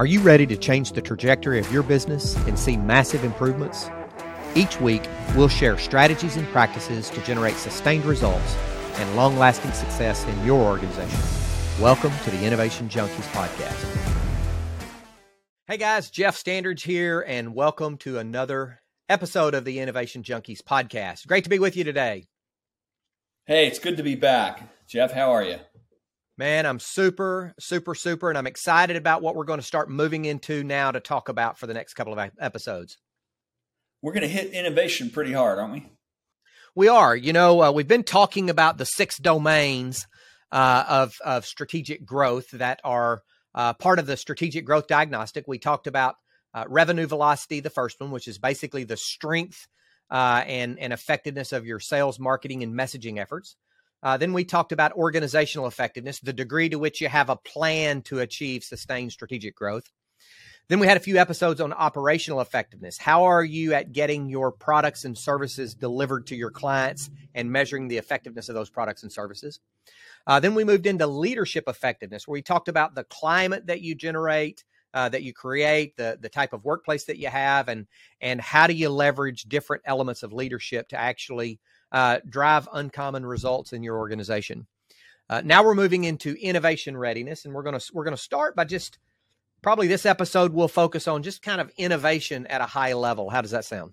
Are you ready to change the trajectory of your business and see massive improvements? Each week, we'll share strategies and practices to generate sustained results and long-lasting success in your organization. Welcome to the Innovation Junkies Podcast. Hey guys, Jeff Standards here, and welcome to another episode of the Innovation Junkies Podcast. Great to be with you today. Hey, it's good to be back. Jeff, how are you? Man, I'm super, and I'm excited about what we're going to start moving into now to talk about for the next couple of episodes. We're going to hit innovation pretty hard, aren't we? We are. You know, we've been talking about the six domains of strategic growth that are part of the strategic growth diagnostic. We talked about revenue velocity, the first one, which is basically the strength and effectiveness of your sales, marketing, and messaging efforts. Then we talked about organizational effectiveness, the degree to which you have a plan to achieve sustained strategic growth. Then we had a few episodes on operational effectiveness. How are you at getting your products and services delivered to your clients and measuring the effectiveness of those products and services? Then we moved into leadership effectiveness, where we talked about the climate that you generate, that you create, the type of workplace that you have, and how do you leverage different elements of leadership to actually drive uncommon results in your organization. Now we're moving into innovation readiness, and we're going to start by just probably this episode we'll focus on just kind of innovation at a high level. How does that sound?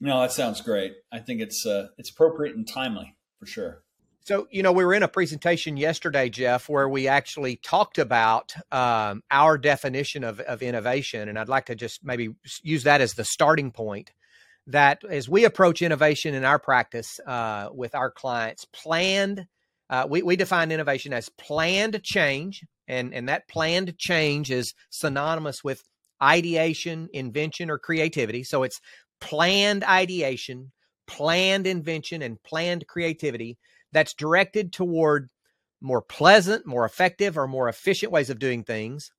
No, that sounds great. I think it's appropriate and timely for sure. So, you know, we were in a presentation yesterday, Jeff, where we actually talked about our definition of innovation. And I'd like to just maybe use that as the starting point, that as we approach innovation in our practice with our clients, we define innovation as planned change. And that planned change is synonymous with ideation, invention, or creativity. So it's planned ideation, planned invention, and planned creativity that's directed toward more pleasant, more effective, or more efficient ways of doing things,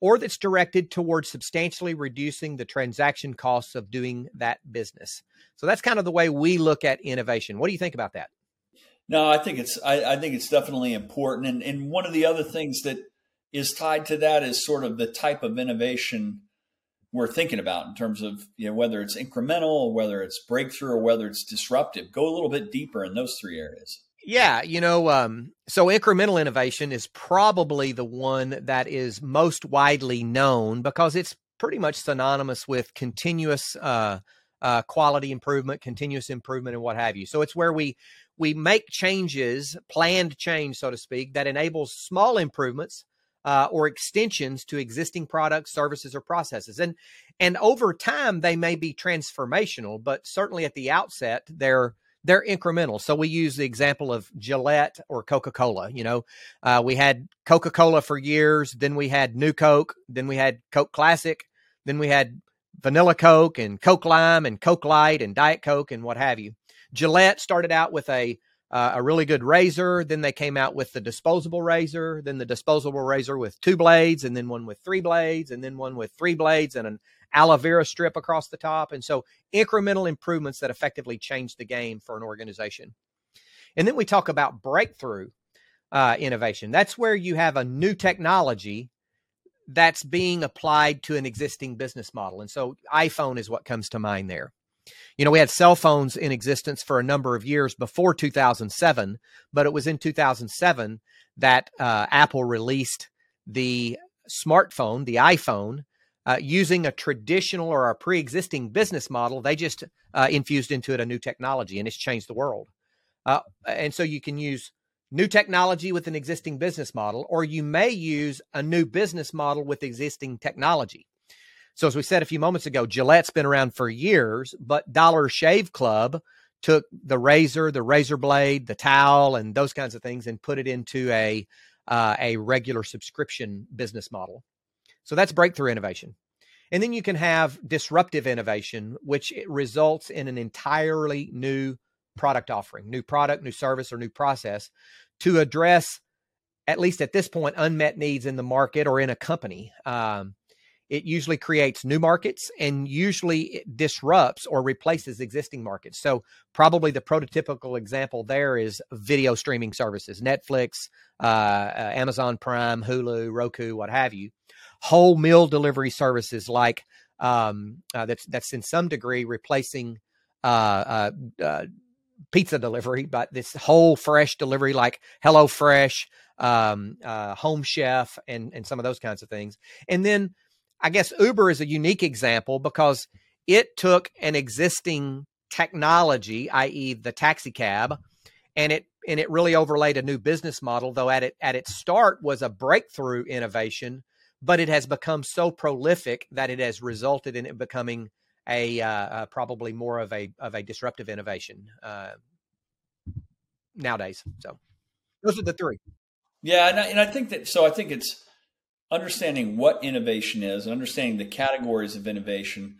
or that's directed toward substantially reducing the transaction costs of doing that business. So that's kind of the way we look at innovation. What do you think about that? No, I think it's definitely important. And one of the other things that is tied to that is sort of the type of innovation we're thinking about in terms of, you know, whether it's incremental or whether it's breakthrough or whether it's disruptive. Go a little bit deeper in those three areas. Yeah, you know, so incremental innovation is probably the one that is most widely known because it's pretty much synonymous with continuous quality improvement, continuous improvement, and what have you. So it's where we make changes, planned change, so to speak, that enables small improvements or extensions to existing products, services, or processes. And over time, they may be transformational, but certainly at the outset, they're incremental. So we use the example of Gillette or Coca-Cola. You know, we had Coca-Cola for years, then we had New Coke, then we had Coke Classic, then we had Vanilla Coke and Coke Lime and Coke Light and Diet Coke and what have you. Gillette started out with a really good razor. Then they came out with the disposable razor, then the disposable razor with two blades, and then one with three blades, and then one with three blades and an aloe vera strip across the top. And so incremental improvements that effectively change the game for an organization. And then we talk about breakthrough innovation. That's where you have a new technology that's being applied to an existing business model. And so iPhone is what comes to mind there. You know, we had cell phones in existence for a number of years before 2007, but it was in 2007 that Apple released the smartphone, the iPhone, using a traditional or a pre-existing business model. They just infused into it a new technology, and it's changed the world. And so you can use new technology with an existing business model, or you may use a new business model with existing technology. So as we said a few moments ago, Gillette's been around for years, but Dollar Shave Club took the razor blade, the towel, and those kinds of things and put it into a regular subscription business model. So that's breakthrough innovation. And then you can have disruptive innovation, which it results in an entirely new product offering, new product, new service, or new process to address, at least at this point, unmet needs in the market or in a company. It usually creates new markets and usually it disrupts or replaces existing markets. So probably the prototypical example there is video streaming services, Netflix, Amazon Prime, Hulu, Roku, what have you. whole meal delivery services like that's in some degree replacing pizza delivery, but this whole fresh delivery like Hello Fresh, Home Chef, and some of those kinds of things. And then I guess Uber is a unique example because it took an existing technology, i.e. the taxi cab, and it really overlaid a new business model, though at its start was a breakthrough innovation, but it has become so prolific that it has resulted in it becoming a probably more of a disruptive innovation nowadays. So those are the three. Yeah, and I think that so. I think it's understanding what innovation is and understanding the categories of innovation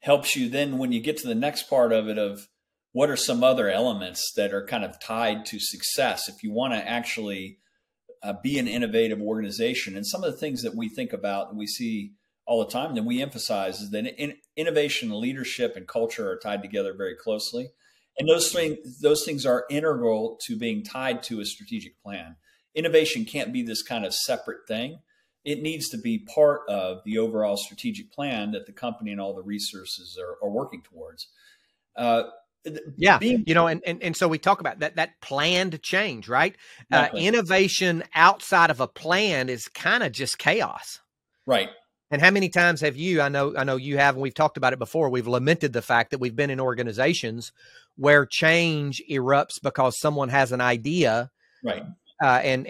helps you then when you get to the next part of it of what are some other elements that are kind of tied to success if you want to actually be an innovative organization. And some of the things that we think about and we see all the time that we emphasize is that innovation, leadership, and culture are tied together very closely. And those things are integral to being tied to a strategic plan. Innovation can't be this kind of separate thing. It needs to be part of the overall strategic plan that the company and all the resources are working towards. And so we talk about that planned change, right? Exactly. Innovation outside of a plan is kind of just chaos. Right. And how many times have you, I know you have, and we've talked about it before, we've lamented the fact that we've been in organizations where change erupts because someone has an idea. Right. And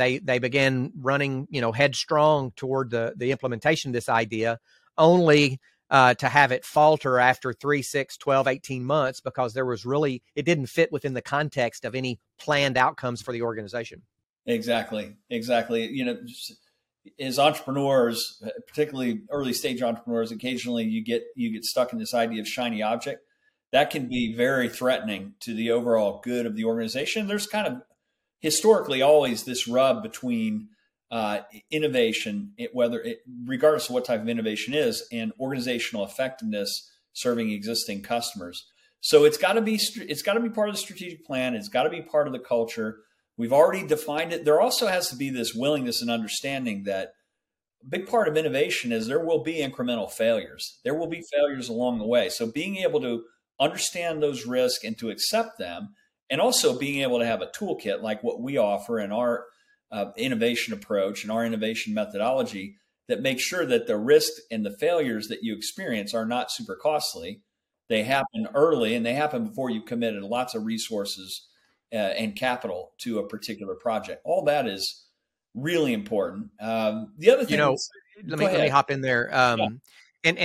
they began running, headstrong toward the implementation of this idea only to have it falter after 3, 6, 12, 18 months because it didn't fit within the context of any planned outcomes for the organization. Exactly. As entrepreneurs, particularly early stage entrepreneurs, occasionally you get stuck in this idea of shiny object. That can be very threatening to the overall good of the organization. There's kind of historically always this rub between innovation, regardless of what type of innovation is, and organizational effectiveness serving existing customers. So it's got to be part of the strategic plan. It's got to be part of the culture. We've already defined it. There also has to be this willingness and understanding that a big part of innovation is there will be incremental failures. There will be failures along the way. So being able to understand those risks and to accept them, and also being able to have a toolkit like what we offer in our innovation approach and our innovation methodology that makes sure that the risks and the failures that you experience are not super costly. They happen early and they happen before you've committed lots of resources and capital to a particular project. All that is really important. The other thing, let me hop in there. And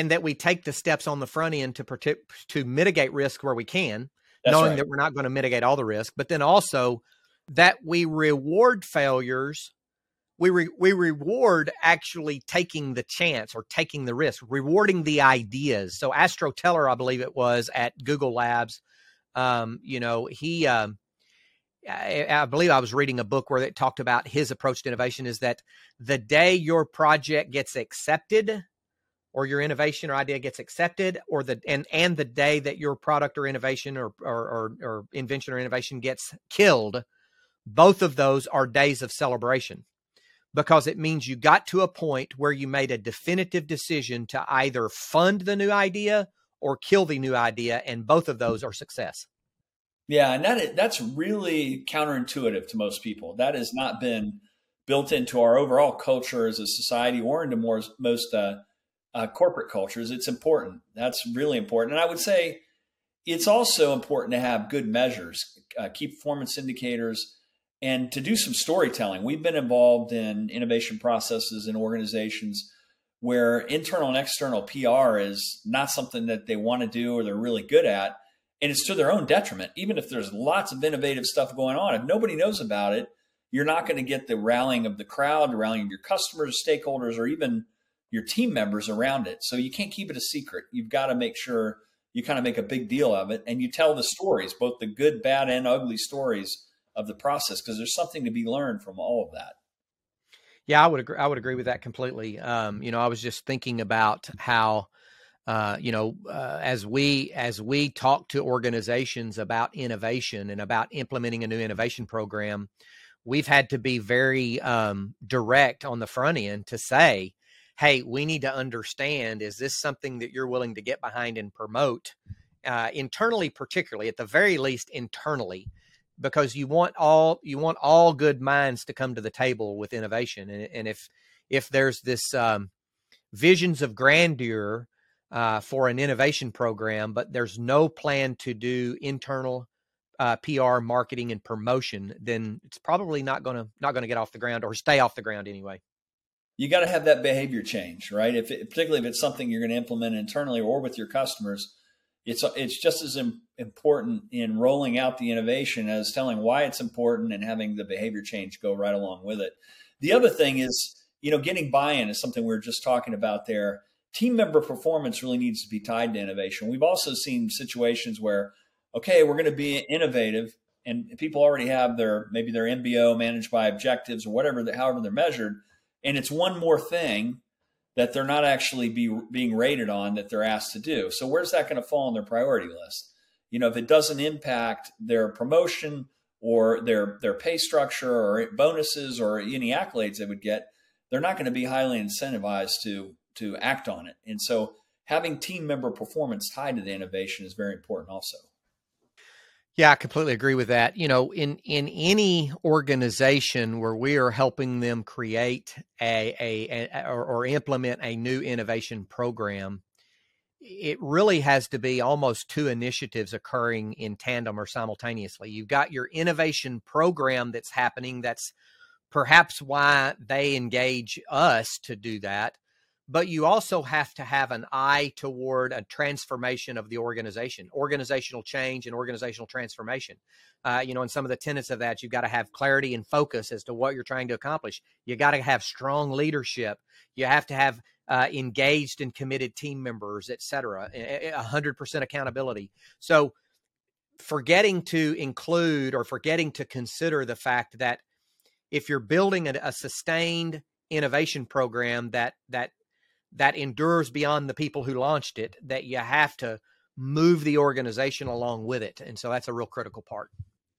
that we take the steps on the front end to mitigate risk where we can, knowing that we're not going to mitigate all the risk, but then also that we reward failures. We reward actually taking the chance or taking the risk, rewarding the ideas. So Astro Teller, I believe it was at Google Labs. I believe I was reading a book where it talked about his approach to innovation is that the day your project gets accepted or your innovation or idea gets accepted and the day that your product or innovation or invention or innovation gets killed, both of those are days of celebration because it means you got to a point where you made a definitive decision to either fund the new idea or kill the new idea. And both of those are success. Yeah, and that's really counterintuitive to most people. That has not been built into our overall culture as a society or into most corporate cultures. It's important. That's really important. And I would say it's also important to have good measures, key performance indicators, and to do some storytelling. We've been involved in innovation processes in organizations where internal and external PR is not something that they want to do or they're really good at. And it's to their own detriment. Even if there's lots of innovative stuff going on, if nobody knows about it, you're not going to get the rallying of the crowd, the rallying of your customers, stakeholders, or even your team members around it. So you can't keep it a secret. You've got to make sure you kind of make a big deal of it. And you tell the stories, both the good, bad, and ugly stories of the process, because there's something to be learned from all of that. Yeah, I would agree with that completely. I was just thinking about how as we talk to organizations about innovation and about implementing a new innovation program, we've had to be very direct on the front end to say, hey, we need to understand, is this something that you're willing to get behind and promote internally, particularly at the very least internally, because you want all good minds to come to the table with innovation. And if there's this visions of grandeur for an innovation program, but there's no plan to do internal PR, marketing, and promotion, then it's probably not going to get off the ground or stay off the ground anyway. You got to have that behavior change, right? Particularly if it's something you're going to implement internally or with your customers, it's just as important in rolling out the innovation as telling why it's important and having the behavior change go right along with it. The other thing is, getting buy-in is something we were just talking about there. Team member performance really needs to be tied to innovation. We've also seen situations where, okay, we're going to be innovative, and people already have maybe their MBO, managed by objectives, or however they're measured. And it's one more thing that they're not actually being rated on that they're asked to do. So where's that going to fall on their priority list? If it doesn't impact their promotion or their pay structure or bonuses or any accolades they would get, they're not going to be highly incentivized to act on it. And so having team member performance tied to the innovation is very important also. Yeah, I completely agree with that. In any organization where we are helping them create or implement a new innovation program, it really has to be almost two initiatives occurring in tandem or simultaneously. You've got your innovation program that's happening. That's perhaps why they engage us to do that. But you also have to have an eye toward a transformation of the organization, organizational change and organizational transformation. And some of the tenets of that, you've got to have clarity and focus as to what you're trying to accomplish. You got to have strong leadership. You have to have engaged and committed team members, et cetera, 100% accountability. So forgetting to include or forgetting to consider the fact that if you're building a sustained innovation program that endures beyond the people who launched it, that you have to move the organization along with it. And so that's a real critical part.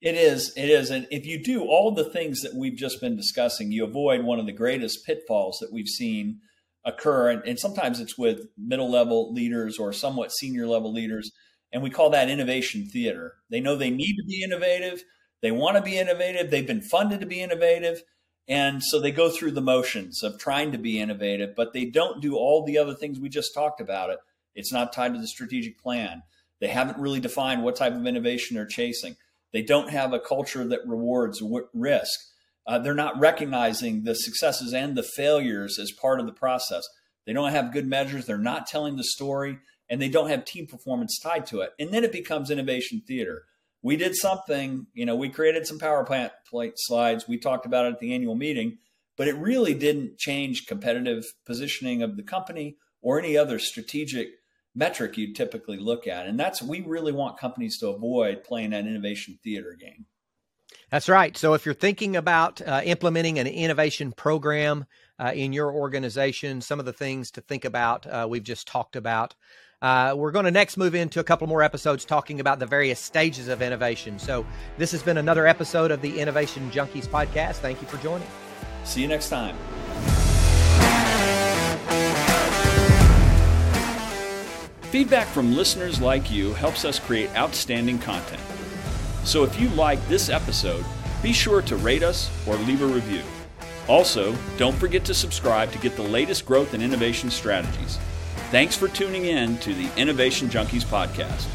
It is. And if you do all the things that we've just been discussing, you avoid one of the greatest pitfalls that we've seen occur. And sometimes it's with middle level leaders or somewhat senior level leaders. And we call that innovation theater. They know they need to be innovative. They want to be innovative. They've been funded to be innovative. And so they go through the motions of trying to be innovative, but they don't do all the other things we just talked about. It's not tied to the strategic plan. They haven't really defined what type of innovation they're chasing. They don't have a culture that rewards risk. They're not recognizing the successes and the failures as part of the process. They don't have good measures. They're not telling the story, and they don't have team performance tied to it. And then it becomes innovation theater. We did something, we created some PowerPoint slides. We talked about it at the annual meeting, but it really didn't change competitive positioning of the company or any other strategic metric you'd typically look at. And we really want companies to avoid playing that innovation theater game. That's right. So if you're thinking about implementing an innovation program in your organization, some of the things to think about we've just talked about. We're going to next move into a couple more episodes talking about the various stages of innovation. So this has been another episode of the Innovation Junkies podcast. Thank you for joining. See you next time. Feedback from listeners like you helps us create outstanding content. So if you like this episode, be sure to rate us or leave a review. Also, don't forget to subscribe to get the latest growth and innovation strategies. Thanks for tuning in to the Innovation Junkies podcast.